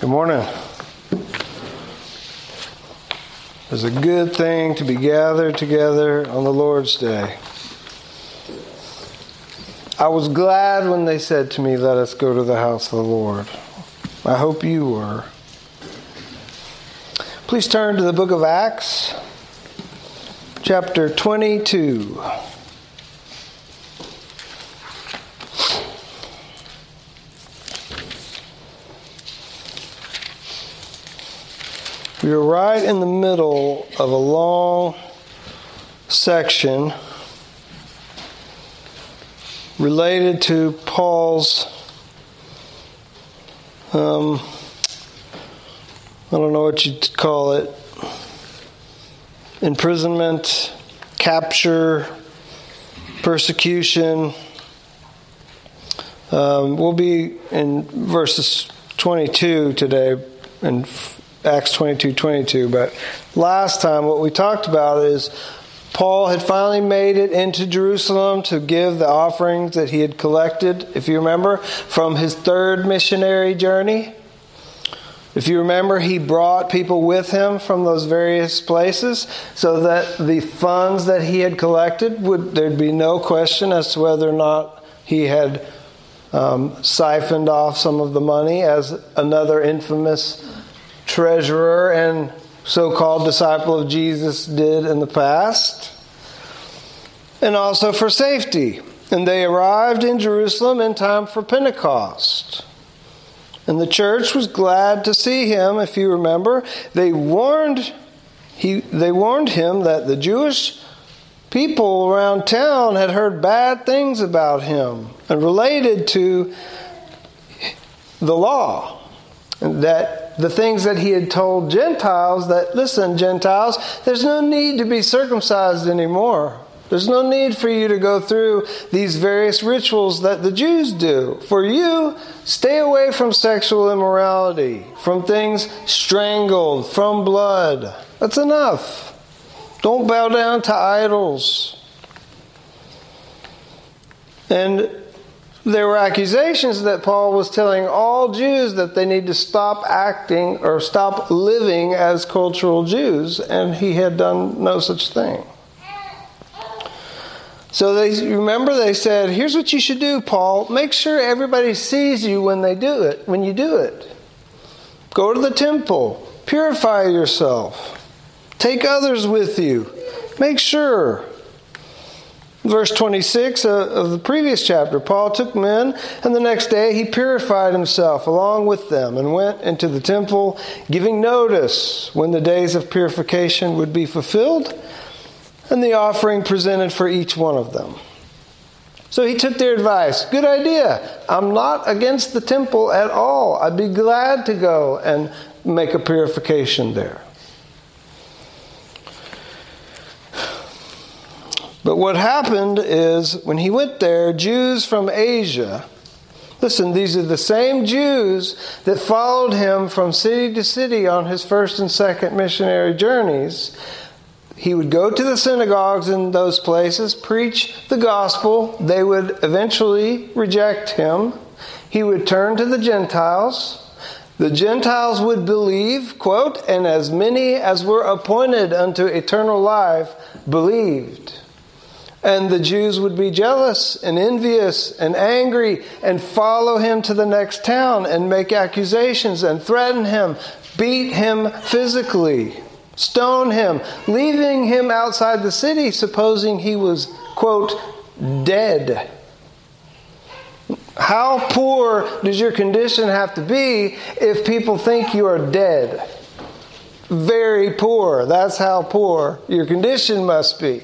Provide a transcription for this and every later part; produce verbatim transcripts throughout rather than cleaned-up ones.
Good morning. It's a good thing to be gathered together on the Lord's Day. I was glad when they said to me, "Let us go to the house of the Lord." I hope you were. Please turn to the book of Acts, chapter twenty-two. We are right in the middle of a long section related to Paul's, um, I don't know what you'd call it, imprisonment, capture, persecution. Um, we'll be in verses twenty-two today, and Acts twenty-two twenty-two, but last time what we talked about is Paul had finally made it into Jerusalem to give the offerings that he had collected, if you remember, from his third missionary journey. If you remember, he brought people with him from those various places so that the funds that he had collected, would there'd be no question as to whether or not he had um, siphoned off some of the money, as another infamous treasurer and so-called disciple of Jesus did in the past, and also for safety. And they arrived in Jerusalem in time for Pentecost. And the church was glad to see him, if you remember. They warned he they warned him that the Jewish people around town had heard bad things about him and related to the law, and that the things that he had told Gentiles, that, listen, Gentiles, there's no need to be circumcised anymore. There's no need for you to go through these various rituals that the Jews do. For you, stay away from sexual immorality, from things strangled, from blood. That's enough. Don't bow down to idols. And there were accusations that Paul was telling all Jews that they need to stop acting or stop living as cultural Jews, and he had done no such thing. So they remember they said, "Here's what you should do, Paul. Make sure everybody sees you when they do it, when you do it. Go to the temple, purify yourself, take others with you. Make sure." Verse twenty-six of the previous chapter, Paul took men, and the next day he purified himself along with them and went into the temple, giving notice when the days of purification would be fulfilled and the offering presented for each one of them. So he took their advice. Good idea. I'm not against the temple at all. I'd be glad to go and make a purification there. But what happened is, when he went there, Jews from Asia, listen, these are the same Jews that followed him from city to city on his first and second missionary journeys. He would go to the synagogues in those places, preach the gospel. They would eventually reject him. He would turn to the Gentiles. The Gentiles would believe, quote, "and as many as were appointed unto eternal life believed." And the Jews would be jealous and envious and angry and follow him to the next town and make accusations and threaten him, beat him physically, stone him, leaving him outside the city, supposing he was, quote, dead. How poor does your condition have to be if people think you are dead? Very poor. That's how poor your condition must be.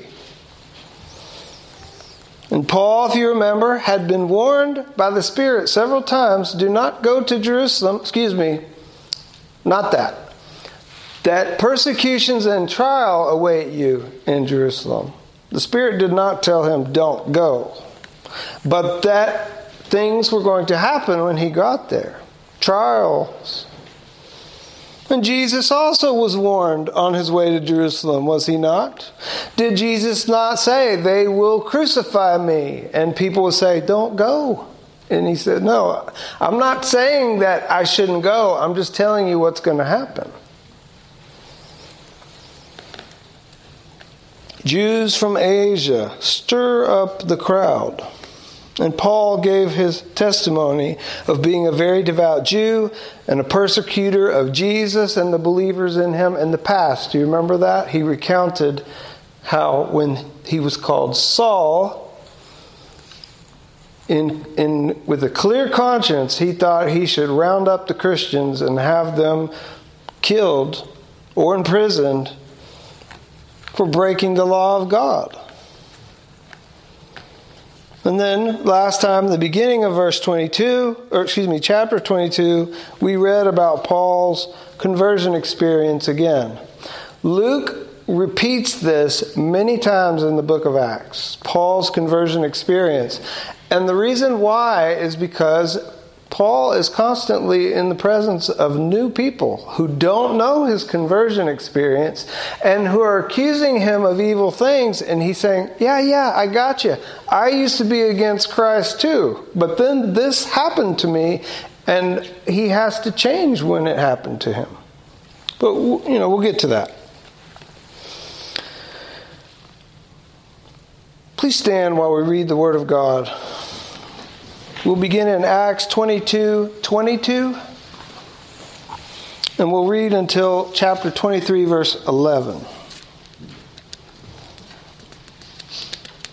And Paul, if you remember, had been warned by the Spirit several times, do not go to Jerusalem, excuse me, not that, that persecutions and trial await you in Jerusalem. The Spirit did not tell him, don't go. But that things were going to happen when he got there. Trials. And Jesus also was warned on his way to Jerusalem, was he not? Did Jesus not say, they will crucify me? And people would say, don't go And he said, no, I'm not saying that I shouldn't go. I'm just telling you what's going to happen. Jews from Asia, stir up the crowd. And Paul gave his testimony of being a very devout Jew and a persecutor of Jesus and the believers in him in the past. Do you remember that? He recounted how when he was called Saul, in in with a clear conscience, he thought he should round up the Christians and have them killed or imprisoned for breaking the law of God. And then last time, the beginning of verse twenty-two, or excuse me, chapter twenty-two, we read about Paul's conversion experience again. Luke repeats this many times in the book of Acts, Paul's conversion experience. And the reason why is because Paul is constantly in the presence of new people who don't know his conversion experience and who are accusing him of evil things. And he's saying, yeah, yeah, I got you. I used to be against Christ too. But then this happened to me, and he has to change when it happened to him. But, you know, we'll get to that. Please stand while we read the Word of God. We'll begin in Acts twenty-two, twenty-two, and we'll read until chapter twenty-three, verse eleven.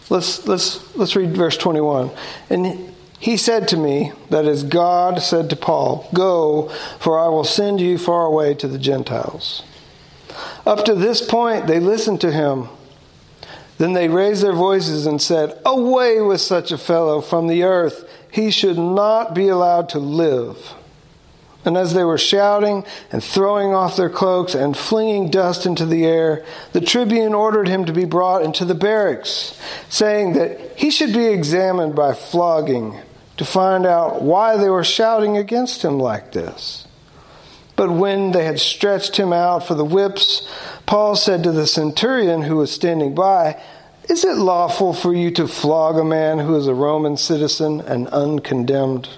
Let's let's let's read verse twenty-one. And he said to me, that is, God said to Paul, "Go, for I will send you far away to the Gentiles." Up to this point, they listened to him. Then they raised their voices and said, "Away with such a fellow from the earth. He should not be allowed to live." And as they were shouting and throwing off their cloaks and flinging dust into the air, the tribune ordered him to be brought into the barracks, saying that he should be examined by flogging to find out why they were shouting against him like this. But when they had stretched him out for the whips, Paul said to the centurion who was standing by, "Is it lawful for you to flog a man who is a Roman citizen and uncondemned?"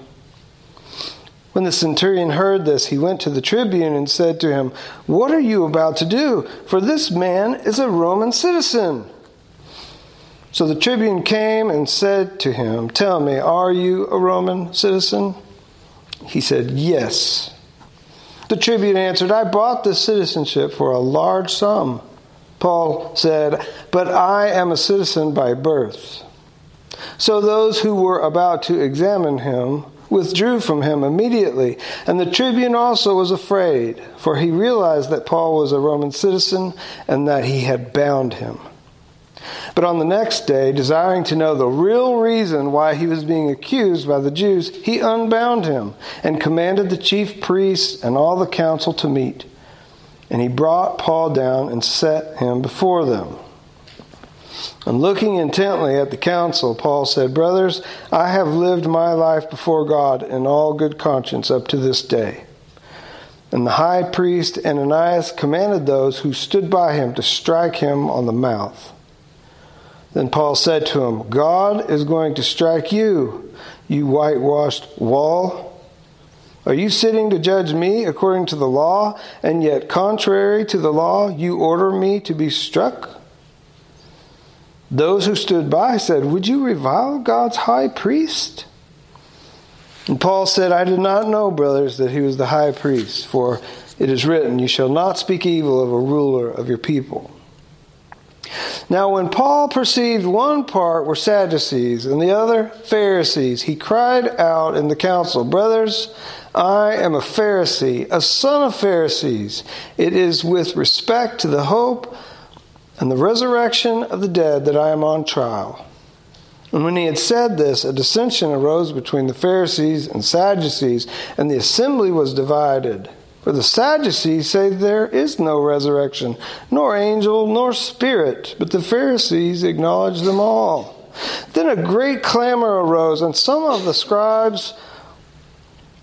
When the centurion heard this, he went to the tribune and said to him, "What are you about to do? For this man is a Roman citizen." So the tribune came and said to him, "Tell me, are you a Roman citizen?" He said, "Yes." The tribune answered, "I bought this citizenship for a large sum." Paul said, "But I am a citizen by birth." So those who were about to examine him withdrew from him immediately, and the tribune also was afraid, for he realized that Paul was a Roman citizen and that he had bound him. But on the next day, desiring to know the real reason why he was being accused by the Jews, he unbound him and commanded the chief priests and all the council to meet. And he brought Paul down and set him before them. And looking intently at the council, Paul said, "Brothers, I have lived my life before God in all good conscience up to this day." And the high priest Ananias commanded those who stood by him to strike him on the mouth. Then Paul said to him, "God is going to strike you, you whitewashed wall. Are you sitting to judge me according to the law, and yet contrary to the law you order me to be struck?" Those who stood by said, "Would you revile God's high priest?" And Paul said, "I did not know, brothers, that he was the high priest, for it is written, 'You shall not speak evil of a ruler of your people.'" Now when Paul perceived one part were Sadducees and the other Pharisees, he cried out in the council, "Brothers, I am a Pharisee, a son of Pharisees. It is with respect to the hope and the resurrection of the dead that I am on trial." And when he had said this, a dissension arose between the Pharisees and Sadducees, and the assembly was divided. For the Sadducees say there is no resurrection, nor angel, nor spirit, but the Pharisees acknowledge them all. Then a great clamor arose, and some of the scribes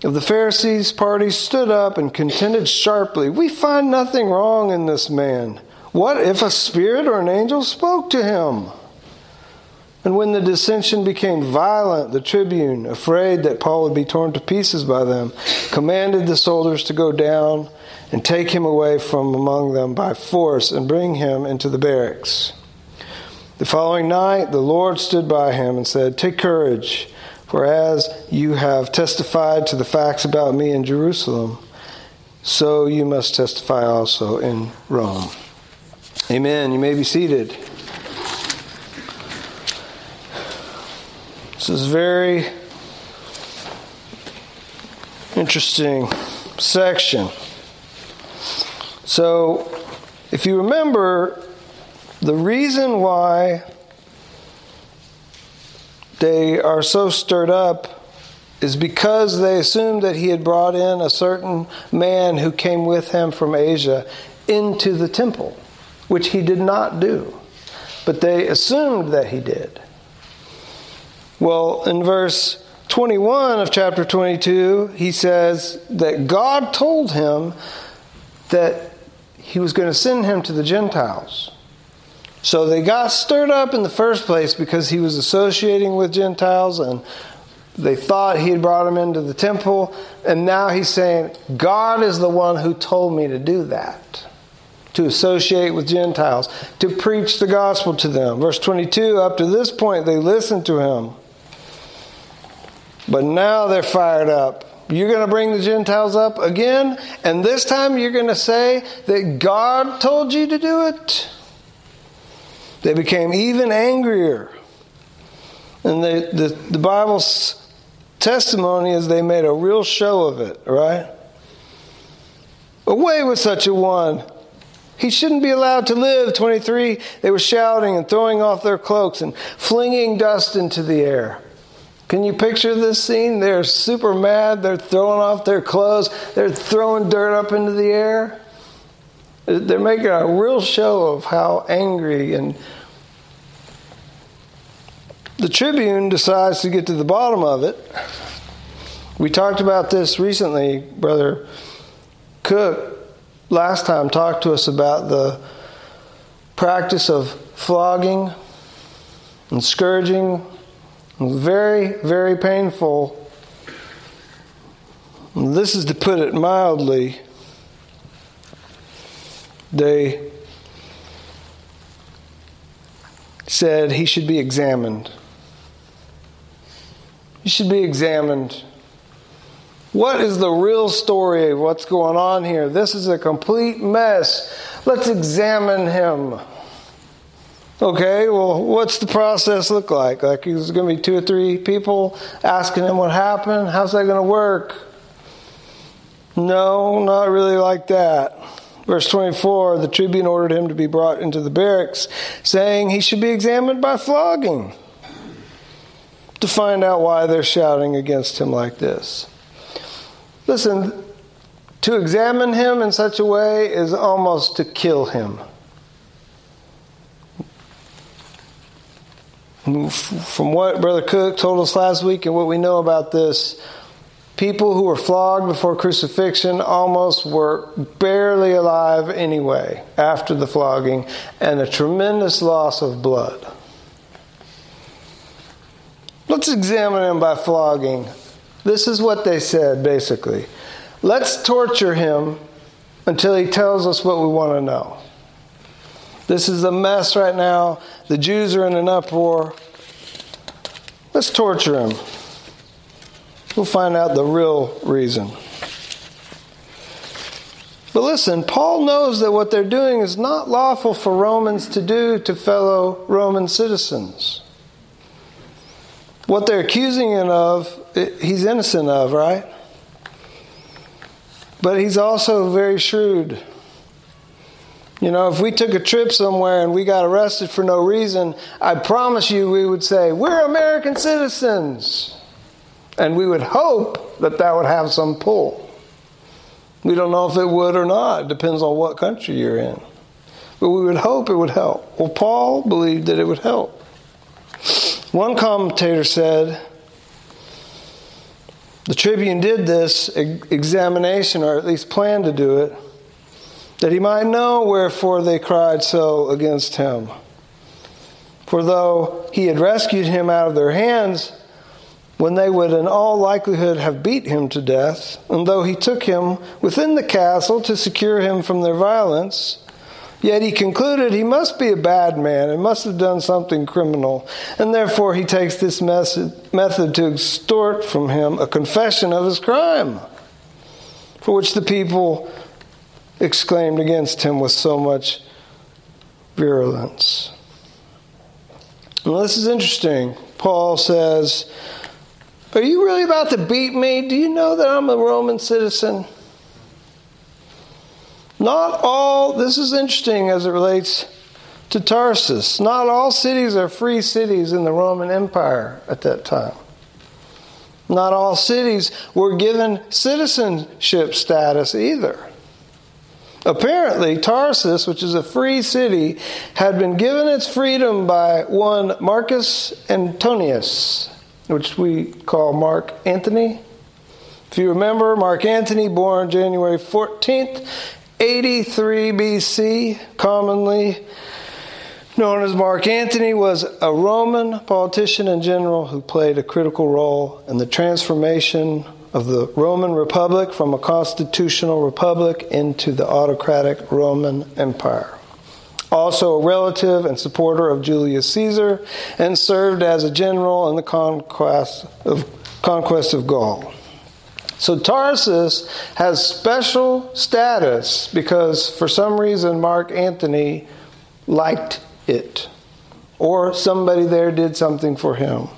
of the Pharisees' party stood up and contended sharply, "We find nothing wrong in this man. What if a spirit or an angel spoke to him?" And when the dissension became violent, the tribune, afraid that Paul would be torn to pieces by them, commanded the soldiers to go down and take him away from among them by force and bring him into the barracks. The following night, the Lord stood by him and said, "Take courage, for as you have testified to the facts about me in Jerusalem, so you must testify also in Rome." Amen. You may be seated. This is a very interesting section. So, if you remember, the reason why they are so stirred up is because they assumed that he had brought in a certain man who came with him from Asia into the temple, which he did not do. But they assumed that he did. Well, in verse twenty-one of chapter twenty-two, he says that God told him that he was going to send him to the Gentiles. So they got stirred up in the first place because he was associating with Gentiles and they thought he had brought him into the temple. And now he's saying, God is the one who told me to do that, to associate with Gentiles, to preach the gospel to them. Verse twenty-two, up to this point, they listened to him. But now they're fired up. You're going to bring the Gentiles up again, and this time you're going to say that God told you to do it. They became even angrier. And they, the, the Bible's testimony is they made a real show of it, right? Away with such a one. He shouldn't be allowed to live. twenty-three, they were shouting and throwing off their cloaks and flinging dust into the air. Can you picture this scene? They're super mad. They're throwing off their clothes. They're throwing dirt up into the air. They're making a real show of how angry. And the Tribune decides to get to the bottom of it. We talked about this recently. Brother Cook last time talked to us about the practice of flogging and scourging. Very, very painful. This is to put it mildly. They said he should be examined. He should be examined. What is the real story of what's going on here? This is a complete mess. Let's examine him. Okay, well, what's the process look like? Like, there's going to be two or three people asking him what happened? How's that going to work? No, not really like that. Verse twenty-four, the tribune ordered him to be brought into the barracks, saying he should be examined by flogging to find out why they're shouting against him like this. Listen, to examine him in such a way is almost to kill him. From what Brother Cook told us last week and what we know about this, people who were flogged before crucifixion almost were barely alive anyway after the flogging, and a tremendous loss of blood. Let's examine him by flogging. This is what they said, basically. Let's torture him until he tells us what we want to know. This is a mess right now. The Jews are in an uproar. Let's torture him. We'll find out the real reason. But listen, Paul knows that what they're doing is not lawful for Romans to do to fellow Roman citizens. What they're accusing him of, he's innocent of, right? But he's also very shrewd. You know, if we took a trip somewhere and we got arrested for no reason, I promise you we would say, we're American citizens. And we would hope that that would have some pull. We don't know if it would or not. It depends on what country you're in. But we would hope it would help. Well, Paul believed that it would help. One commentator said, the Tribune did this examination, or at least planned to do it, that he might know wherefore they cried so against him. For though he had rescued him out of their hands, when they would in all likelihood have beat him to death, and though he took him within the castle to secure him from their violence, yet he concluded he must be a bad man and must have done something criminal, and therefore he takes this method to extort from him a confession of his crime, for which the people exclaimed against him with so much virulence. Now, this is interesting. Paul says, "Are you really about to beat me? Do you know that I'm a Roman citizen?" Not all, this is interesting as it relates to Tarsus. Not all cities are free cities in the Roman Empire at that time. Not all cities were given citizenship status either. Apparently, Tarsus, which is a free city, had been given its freedom by one Marcus Antonius, which we call Mark Antony. If you remember, Mark Antony, born January fourteenth, eighty-three B C, commonly known as Mark Antony, was a Roman politician and general who played a critical role in the transformation of the Roman Republic from a constitutional republic into the autocratic Roman Empire. Also a relative and supporter of Julius Caesar, and served as a general in the conquest of, conquest of Gaul. So Tarsus has special status because for some reason Mark Antony liked it, or somebody there did something for him.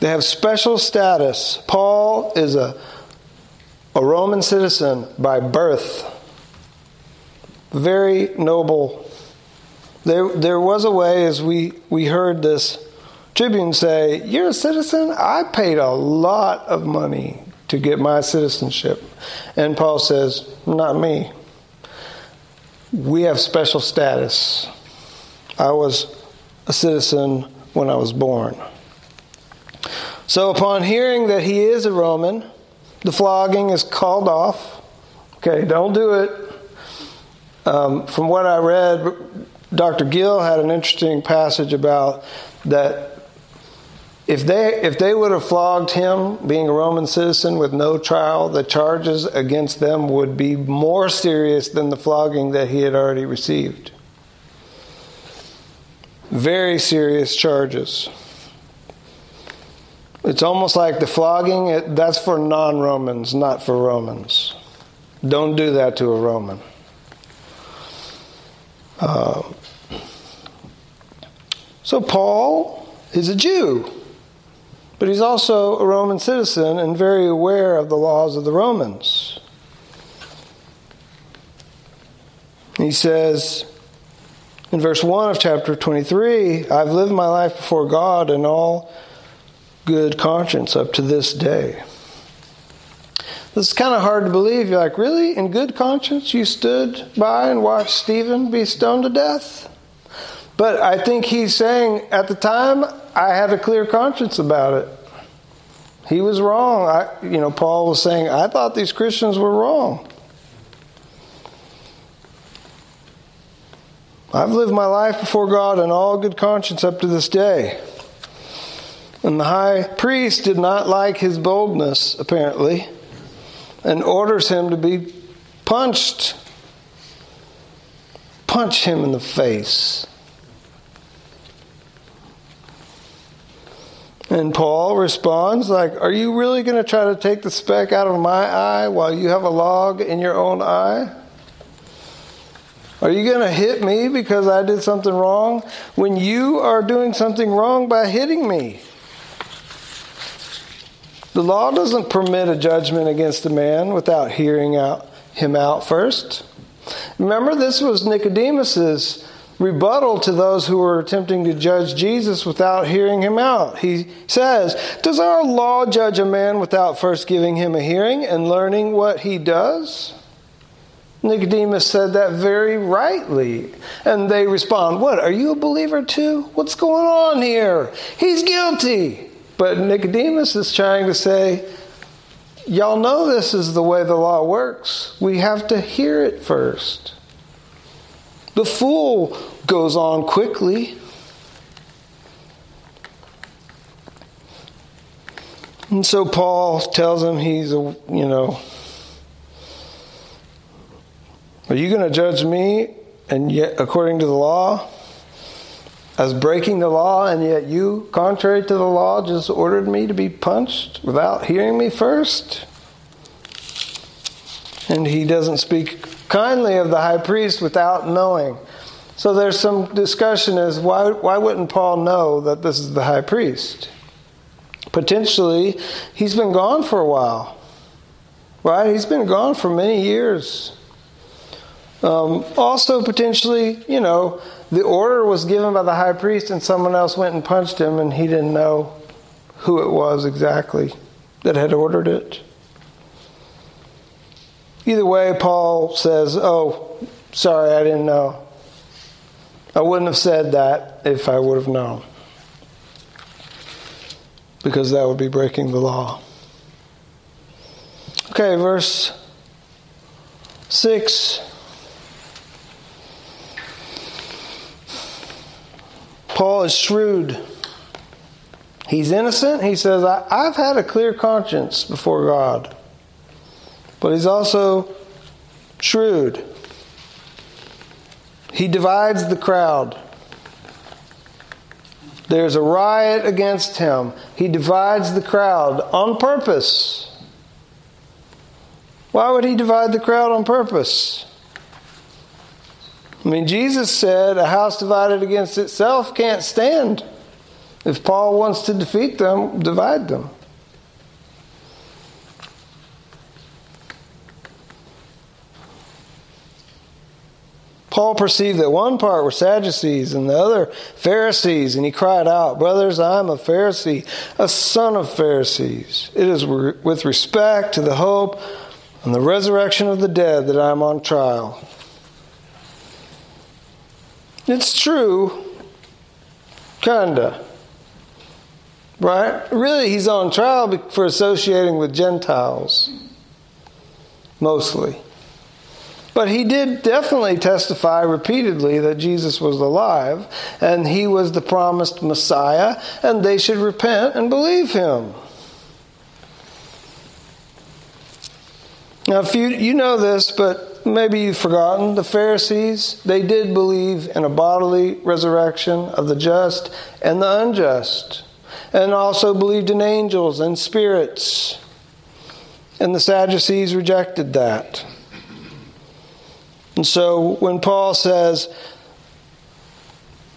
They have special status. Paul is a, a Roman citizen by birth. Very noble. There, there was a way, as we, we heard this Tribune say, "You're a citizen? I paid a lot of money to get my citizenship." And Paul says, "Not me. We have special status. I was a citizen when I was born." So upon hearing that he is a Roman, the flogging is called off. Okay, don't do it. Um, from what I read, Doctor Gill had an interesting passage about that. If they if they would have flogged him, being a Roman citizen with no trial, the charges against them would be more serious than the flogging that he had already received. Very serious charges. It's almost like the flogging, that's for non-Romans, not for Romans. Don't do that to a Roman. Uh, so Paul is a Jew. But he's also a Roman citizen and very aware of the laws of the Romans. He says in verse one of chapter twenty-three, "I've lived my life before God in all good conscience up to this day." This is kind of hard to believe. You're like, really? In good conscience you stood by and watched Stephen be stoned to death? But I think he's saying, at the time, I had a clear conscience about it. He was wrong. I, you know, Paul was saying, I thought these Christians were wrong. I've lived my life before God in all good conscience up to this day. And the high priest did not like his boldness, apparently, and orders him to be punched. Punch him in the face. And Paul responds like, "Are you really going to try to take the speck out of my eye while you have a log in your own eye? Are you going to hit me because I did something wrong when you are doing something wrong by hitting me?" The law doesn't permit a judgment against a man without hearing out him out first. Remember, this was Nicodemus's rebuttal to those who were attempting to judge Jesus without hearing him out. He says, "Does our law judge a man without first giving him a hearing and learning what he does?" Nicodemus said that very rightly. And they respond, "What, are you a believer too? What's going on here? He's guilty." But Nicodemus is trying to say, y'all know this is the way the law works. We have to hear it first. The fool goes on quickly. And so Paul tells him he's, a, you know, are you going to judge me and yet according to the law as breaking the law, and yet you, contrary to the law, just ordered me to be punched without hearing me first? And he doesn't speak kindly of the high priest without knowing. So there's some discussion as why why wouldn't Paul know that this is the high priest? Potentially, he's been gone for a while. Right? He's been gone for many years. Um, also, potentially, you know, the order was given by the high priest and someone else went and punched him and he didn't know who it was exactly that had ordered it. Either way, Paul says, oh, sorry, I didn't know. I wouldn't have said that if I would have known, because that would be breaking the law. Okay, verse six. Paul is shrewd. He's innocent. He says, I, I've had a clear conscience before God. But he's also shrewd. He divides the crowd. There's a riot against him. He divides the crowd on purpose. Why would he divide the crowd on purpose? I mean, Jesus said a house divided against itself can't stand. If Paul wants to defeat them, divide them. Paul perceived that one part were Sadducees and the other Pharisees, and he cried out, brothers, I am a Pharisee, a son of Pharisees. It is with respect to the hope and the resurrection of the dead that I am on trial. It's true, kinda, right? Really, he's on trial for associating with Gentiles, mostly. But he did definitely testify repeatedly that Jesus was alive and he was the promised Messiah and they should repent and believe him. Now, if you, you know this, but maybe you've forgotten, the Pharisees, they did believe in a bodily resurrection of the just and the unjust, and also believed in angels and spirits. And the Sadducees rejected that. And so when Paul says,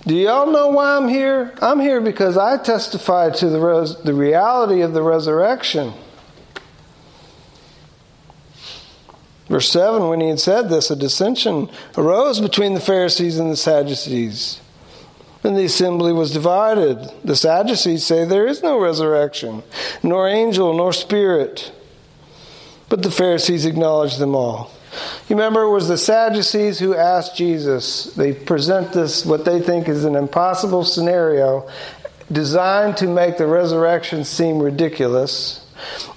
do y'all know why I'm here? I'm here because I testify to the res- the reality of the resurrection. Verse seven, when he had said this, a dissension arose between the Pharisees and the Sadducees. And the assembly was divided. The Sadducees say there is no resurrection, nor angel, nor spirit. But the Pharisees acknowledged them all. You remember it was the Sadducees who asked Jesus. They present this, what they think is an impossible scenario designed to make the resurrection seem ridiculous.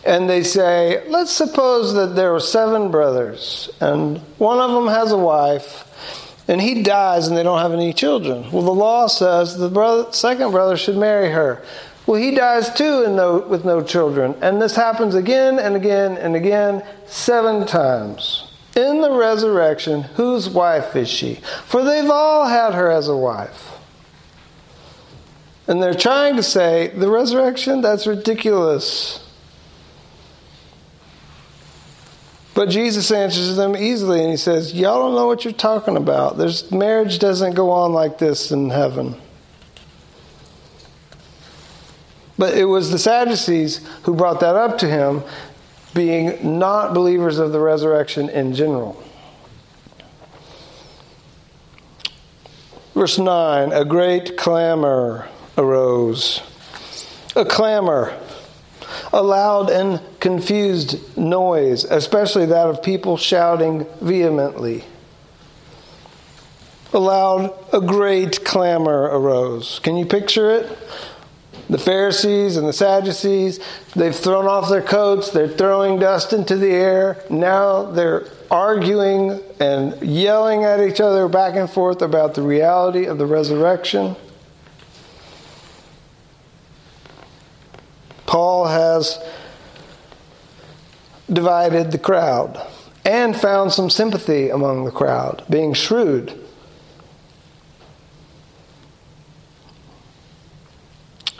And they say, let's suppose that there were seven brothers and one of them has a wife and he dies and they don't have any children. Well, the law says the brother, second brother should marry her. Well, he dies too and no, with no children. And this happens again and again and again, seven times. In the resurrection, whose wife is she? For they've all had her as a wife. And they're trying to say, the resurrection, that's ridiculous. But Jesus answers them easily and he says, y'all don't know what you're talking about. There's, marriage doesn't go on like this in heaven. But it was the Sadducees who brought that up to him, being not believers of the resurrection in general. Verse nine, a great clamor arose. A clamor, a loud and confused noise, especially that of people shouting vehemently. A loud, a great clamor arose. Can you picture it? the Pharisees and the Sadducees, they've thrown off their coats, they're throwing dust into the air. Now they're arguing and yelling at each other back and forth about the reality of the resurrection. Paul has divided the crowd and found some sympathy among the crowd, being shrewd.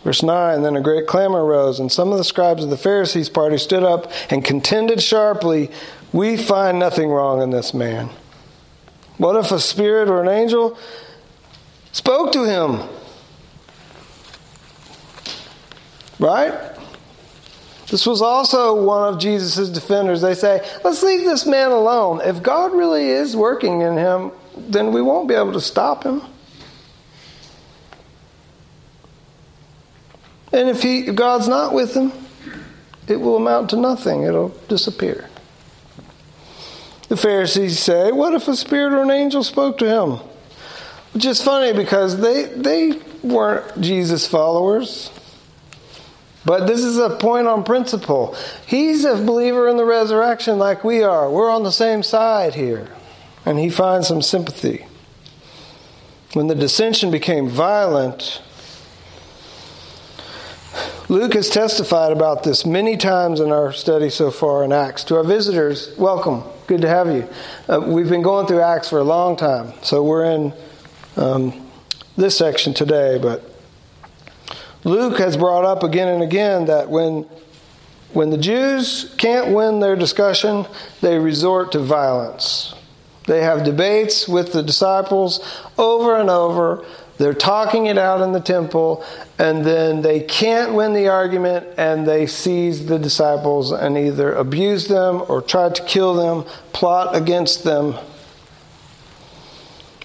Verse nine, then a great clamor rose, and some of the scribes of the Pharisees' party stood up and contended sharply, "We find nothing wrong in this man. What if a spirit or an angel spoke to him?" Right? This was also one of Jesus' defenders. They say, let's leave this man alone. If God really is working in him, then we won't be able to stop him. And if he, if God's not with him, it will amount to nothing. It'll disappear. The Pharisees say, what if a spirit or an angel spoke to him? Which is funny because they, they weren't Jesus followers. But this is a point on principle. He's a believer in the resurrection like we are. We're on the same side here. And he finds some sympathy. When the dissension became violent, Luke has testified about this many times in our study so far in Acts. To our visitors, welcome. Good to have you. Uh, we've been going through Acts for a long time. So we're in um, this section today, but Luke has brought up again and again that when, when the Jews can't win their discussion, they resort to violence. They have debates with the disciples over and over. They're talking it out in the temple, and then they can't win the argument, and they seize the disciples and either abuse them or try to kill them, plot against them.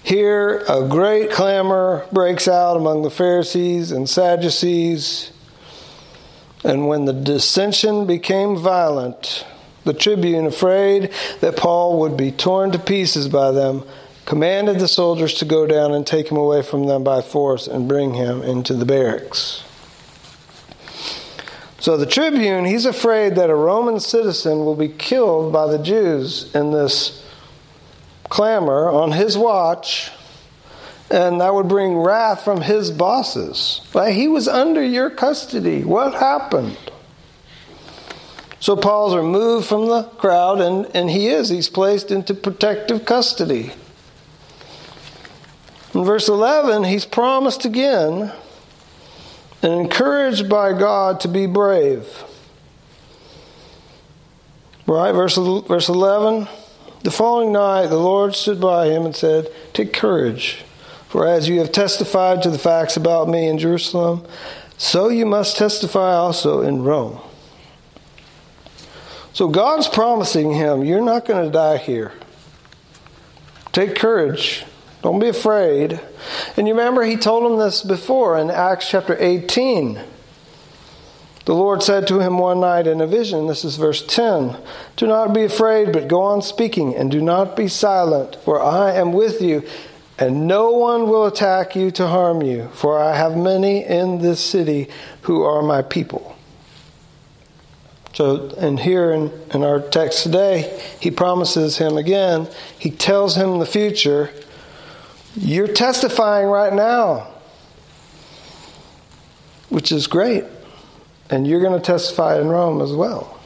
Here, a great clamor breaks out among the Pharisees and Sadducees. And when the dissension became violent, the tribune, afraid that Paul would be torn to pieces by them, commanded the soldiers to go down and take him away from them by force and bring him into the barracks. So the tribune, he's afraid that a Roman citizen will be killed by the Jews in this clamor on his watch, and that would bring wrath from his bosses. Like, he was under your custody. What happened? So Paul's removed from the crowd, and, and he is. He's placed into protective custody. In verse eleven, he's promised again and encouraged by God to be brave. Right? Verse, verse eleven. The following night, the Lord stood by him and said, "Take courage, for as you have testified to the facts about me in Jerusalem, so you must testify also in Rome." So God's promising him, you're not going to die here. Take courage. Don't be afraid. And you remember he told him this before in Acts chapter eighteen. The Lord said to him one night in a vision, this is verse ten, "Do not be afraid, but go on speaking, and do not be silent, for I am with you, and no one will attack you to harm you, for I have many in this city who are my people." So, and here in, in our text today, he promises him again, he tells him in the future, you're testifying right now, which is great. And you're going to testify in Rome as well.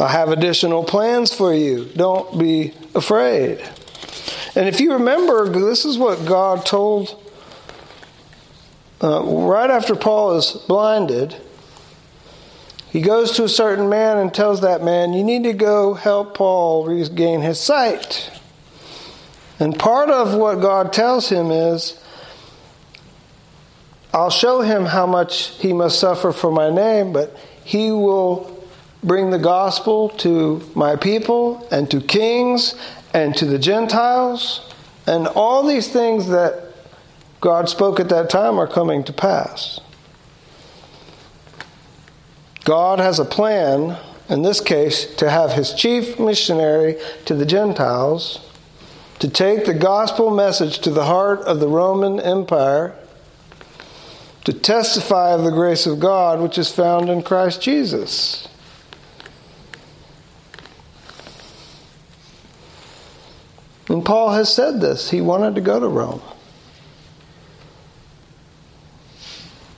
I have additional plans for you. Don't be afraid. And if you remember, this is what God told uh, right after Paul is blinded. He goes to a certain man and tells that man, you need to go help Paul regain his sight. And part of what God tells him is, I'll show him how much he must suffer for my name, but he will bring the gospel to my people and to kings and to the Gentiles. And all these things that God spoke at that time are coming to pass. God has a plan, in this case, to have his chief missionary to the Gentiles, to take the gospel message to the heart of the Roman Empire, to testify of the grace of God which is found in Christ Jesus. And Paul has said this. He wanted to go to Rome.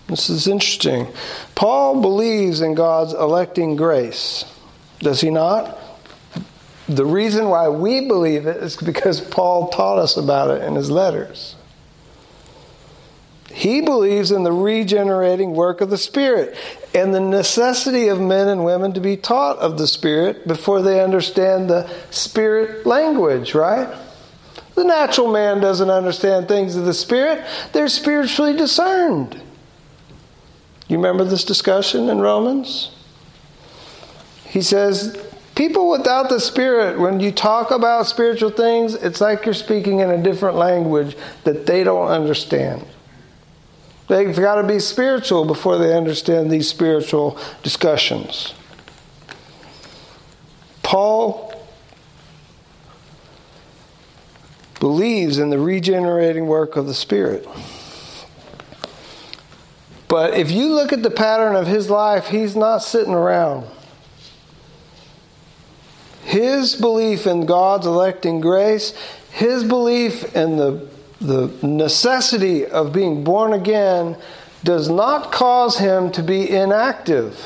This is interesting. Paul believes in God's electing grace. Does he not? The reason why we believe it is because Paul taught us about it in his letters. He believes in the regenerating work of the Spirit and the necessity of men and women to be taught of the Spirit before they understand the Spirit language, right? The natural man doesn't understand things of the Spirit. They're spiritually discerned. You remember this discussion in Romans? He says, people without the Spirit, when you talk about spiritual things, it's like you're speaking in a different language that they don't understand. They've got to be spiritual before they understand these spiritual discussions. Paul believes in the regenerating work of the Spirit. But if you look at the pattern of his life, he's not sitting around. His belief in God's electing grace, his belief in the, the necessity of being born again does not cause him to be inactive.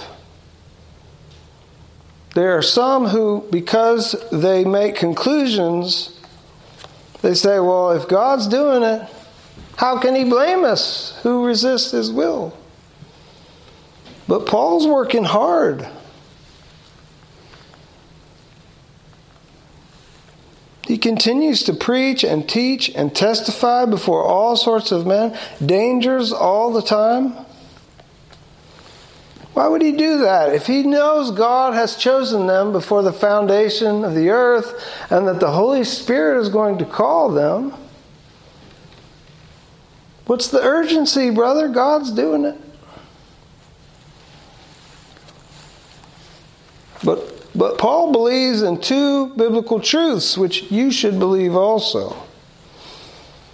There are some who, because they make conclusions, they say, well, if God's doing it, how can he blame us who resist his will? But Paul's working hard. He continues to preach and teach and testify before all sorts of men, dangers all the time. Why would he do that? If he knows God has chosen them before the foundation of the earth and that the Holy Spirit is going to call them, what's the urgency, brother? God's doing it. But, but Paul believes in two biblical truths, which you should believe also.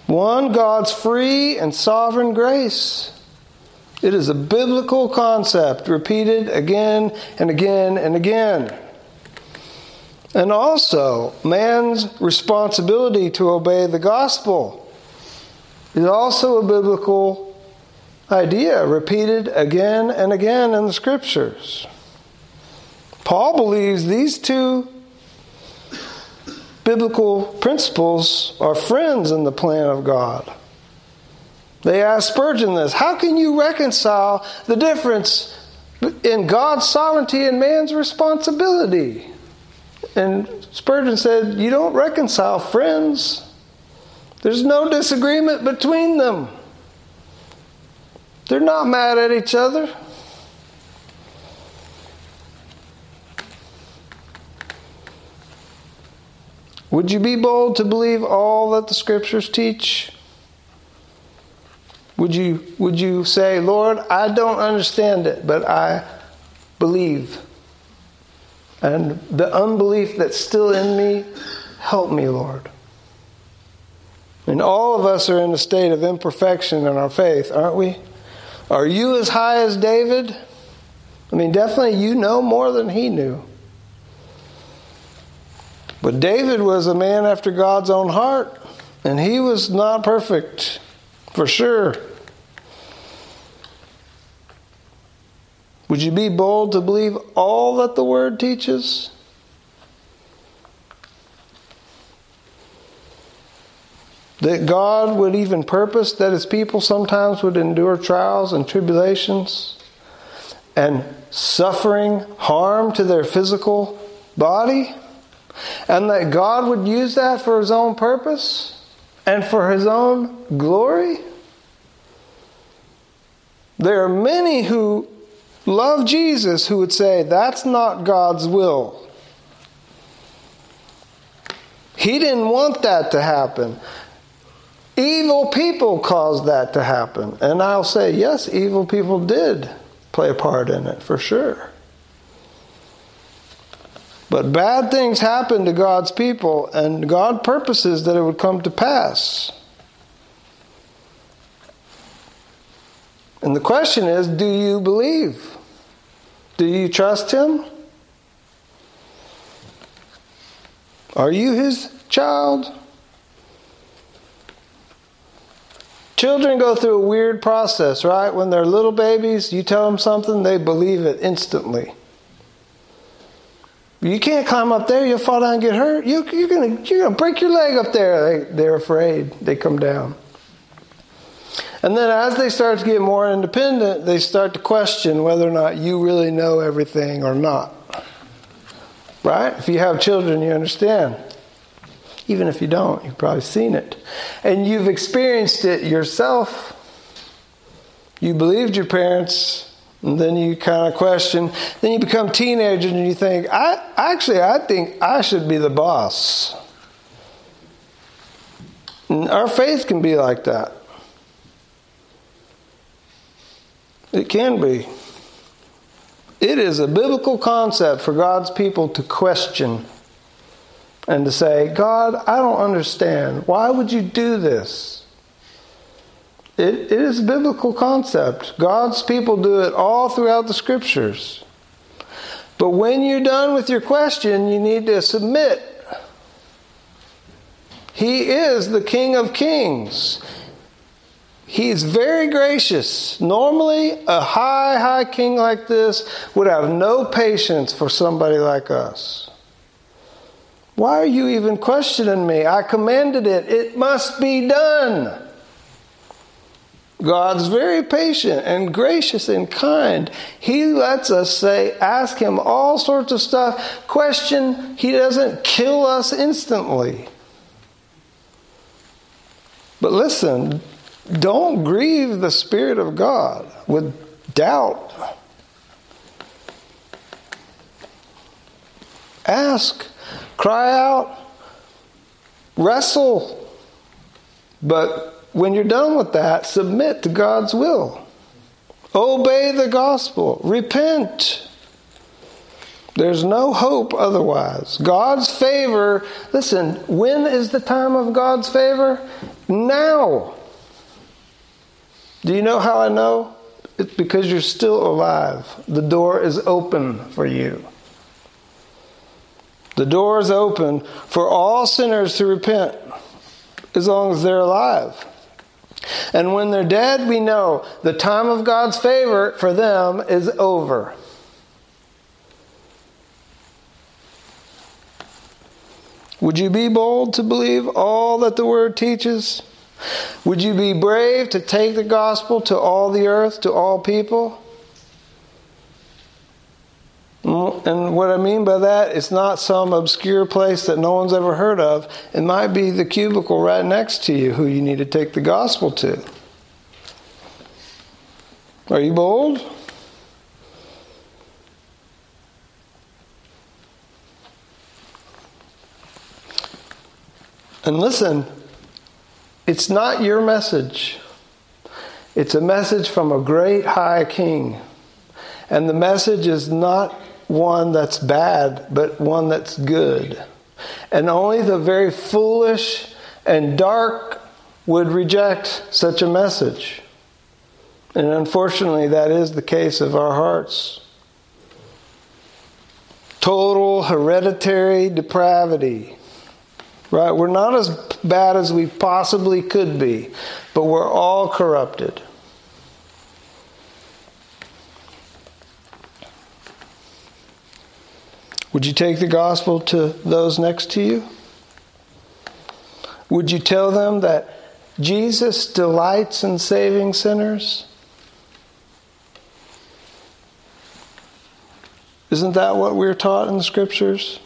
One, God's free and sovereign grace. It is a biblical concept repeated again and again and again. And also, man's responsibility to obey the gospel is also a biblical idea repeated again and again in the Scriptures. Paul believes these two biblical principles are friends in the plan of God. They asked Spurgeon this: how can you reconcile the difference in God's sovereignty and man's responsibility? And Spurgeon said, you don't reconcile friends. There's no disagreement between them. They're not mad at each other. Would you be bold to believe all that the Scriptures teach? Would you, would you say, Lord, I don't understand it, but I believe. And the unbelief that's still in me, help me, Lord. And all of us are in a state of imperfection in our faith, aren't we? Are you as high as David? I mean, definitely you know more than he knew. But David was a man after God's own heart, and he was not perfect, for sure. Would you be bold to believe all that the Word teaches? That God would even purpose that his people sometimes would endure trials and tribulations and suffering harm to their physical body, and that God would use that for his own purpose and for his own glory? There are many who love Jesus who would say, that's not God's will. He didn't want that to happen. Evil people caused that to happen. And I'll say, yes, evil people did play a part in it, for sure. But bad things happen to God's people, and God purposes that it would come to pass. And the question is, do you believe? Do you trust him? Are you his child? Children go through a weird process, right? When they're little babies, you tell them something, they believe it instantly. You can't climb up there, you'll fall down and get hurt. You, you're going you're gonna break your leg up there. They, they're afraid. They come down. And then as they start to get more independent, they start to question whether or not you really know everything or not. Right? If you have children, you understand. Even if you don't, you've probably seen it. And you've experienced it yourself. You believed your parents, and then you kind of question. Then you become teenagers and you think, I actually, I think I should be the boss. And our faith can be like that. It can be. It is a biblical concept for God's people to question and to say, God, I don't understand. Why would you do this? It, it is a biblical concept. God's people do it all throughout the scriptures. But when you're done with your question, you need to submit. He is the King of Kings. He's very gracious. Normally, a high, high king like this would have no patience for somebody like us. Why are you even questioning me? I commanded it. It must be done. God's very patient and gracious and kind. He lets us say, ask him all sorts of stuff, question. He doesn't kill us instantly. But listen, don't grieve the Spirit of God with doubt. Ask, cry out, wrestle. But when you're done with that, submit to God's will. Obey the gospel. Repent. There's no hope otherwise. God's favor, listen, when is the time of God's favor? Now. Do you know how I know? It's because you're still alive. The door is open for you. The door is open for all sinners to repent as long as they're alive. And when they're dead, we know the time of God's favor for them is over. Would you be bold to believe all that the Word teaches? Would you be brave to take the gospel to all the earth, to all people? And what I mean by that, it's not some obscure place that no one's ever heard of. It might be the cubicle right next to you who you need to take the gospel to. Are you bold? And listen, it's not your message. It's a message from a great high king. And the message is not one that's bad, but one that's good. And only the very foolish and dark would reject such a message. And unfortunately, that is the case of our hearts. Total hereditary depravity. Right? We're not as bad as we possibly could be, but we're all corrupted. Would you take the gospel to those next to you? Would you tell them that Jesus delights in saving sinners? Isn't that what we're taught in the scriptures?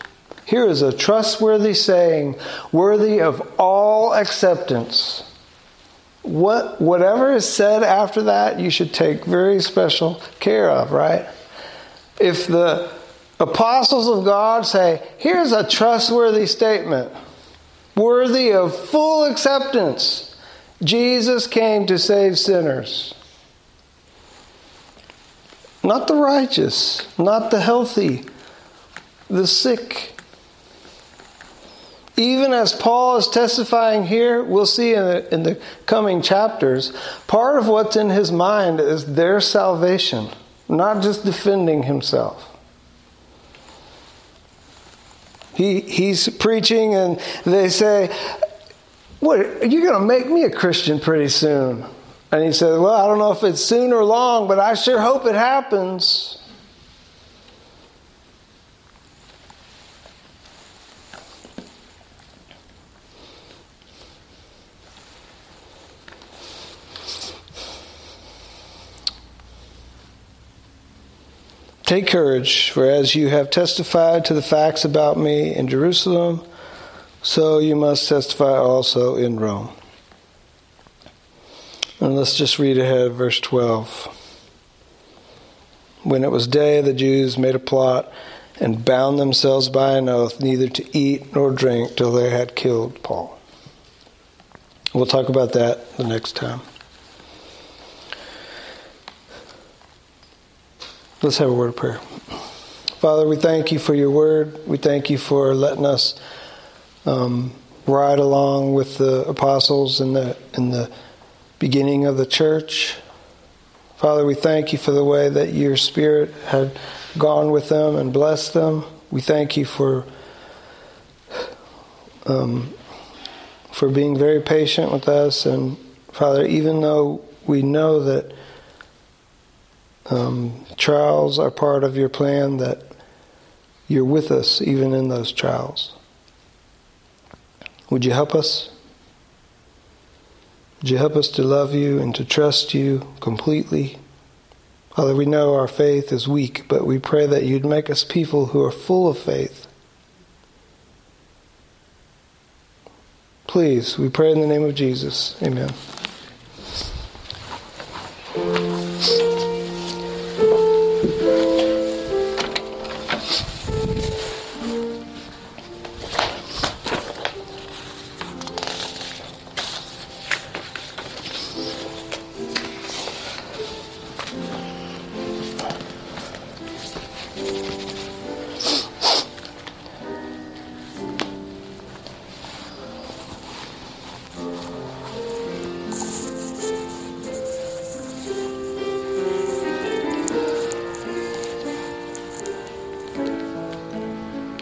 Here is a trustworthy saying, worthy of all acceptance. What, whatever is said after that, you should take very special care of, right? If the apostles of God say, here's a trustworthy statement, worthy of full acceptance, Jesus came to save sinners. Not the righteous, not the healthy, the sick. even as Paul is testifying here, we'll see in the, in the coming chapters, part of what's in his mind is their salvation, not just defending himself. He he's preaching and they say, "What, you're going to make me a Christian pretty soon." And he says, "Well, I don't know if it's soon or long, but I sure hope it happens." Take courage, for as you have testified to the facts about me in Jerusalem, so you must testify also in Rome. And let's just read ahead, verse twelve. When it was day, the Jews made a plot and bound themselves by an oath neither to eat nor drink till they had killed Paul. We'll talk about that the next time. Let's have a word of prayer. Father, we thank you for your word. We thank you for letting us um, ride along with the apostles in the in the beginning of the church. Father, we thank you for the way that your Spirit had gone with them and blessed them. We thank you for um, for being very patient with us. And Father, even though we know that Um, trials are part of your plan, that you're with us even in those trials. Would you help us? Would you help us to love you and to trust you completely? Father, we know our faith is weak, but we pray that you'd make us people who are full of faith. Please, we pray in the name of Jesus. Amen.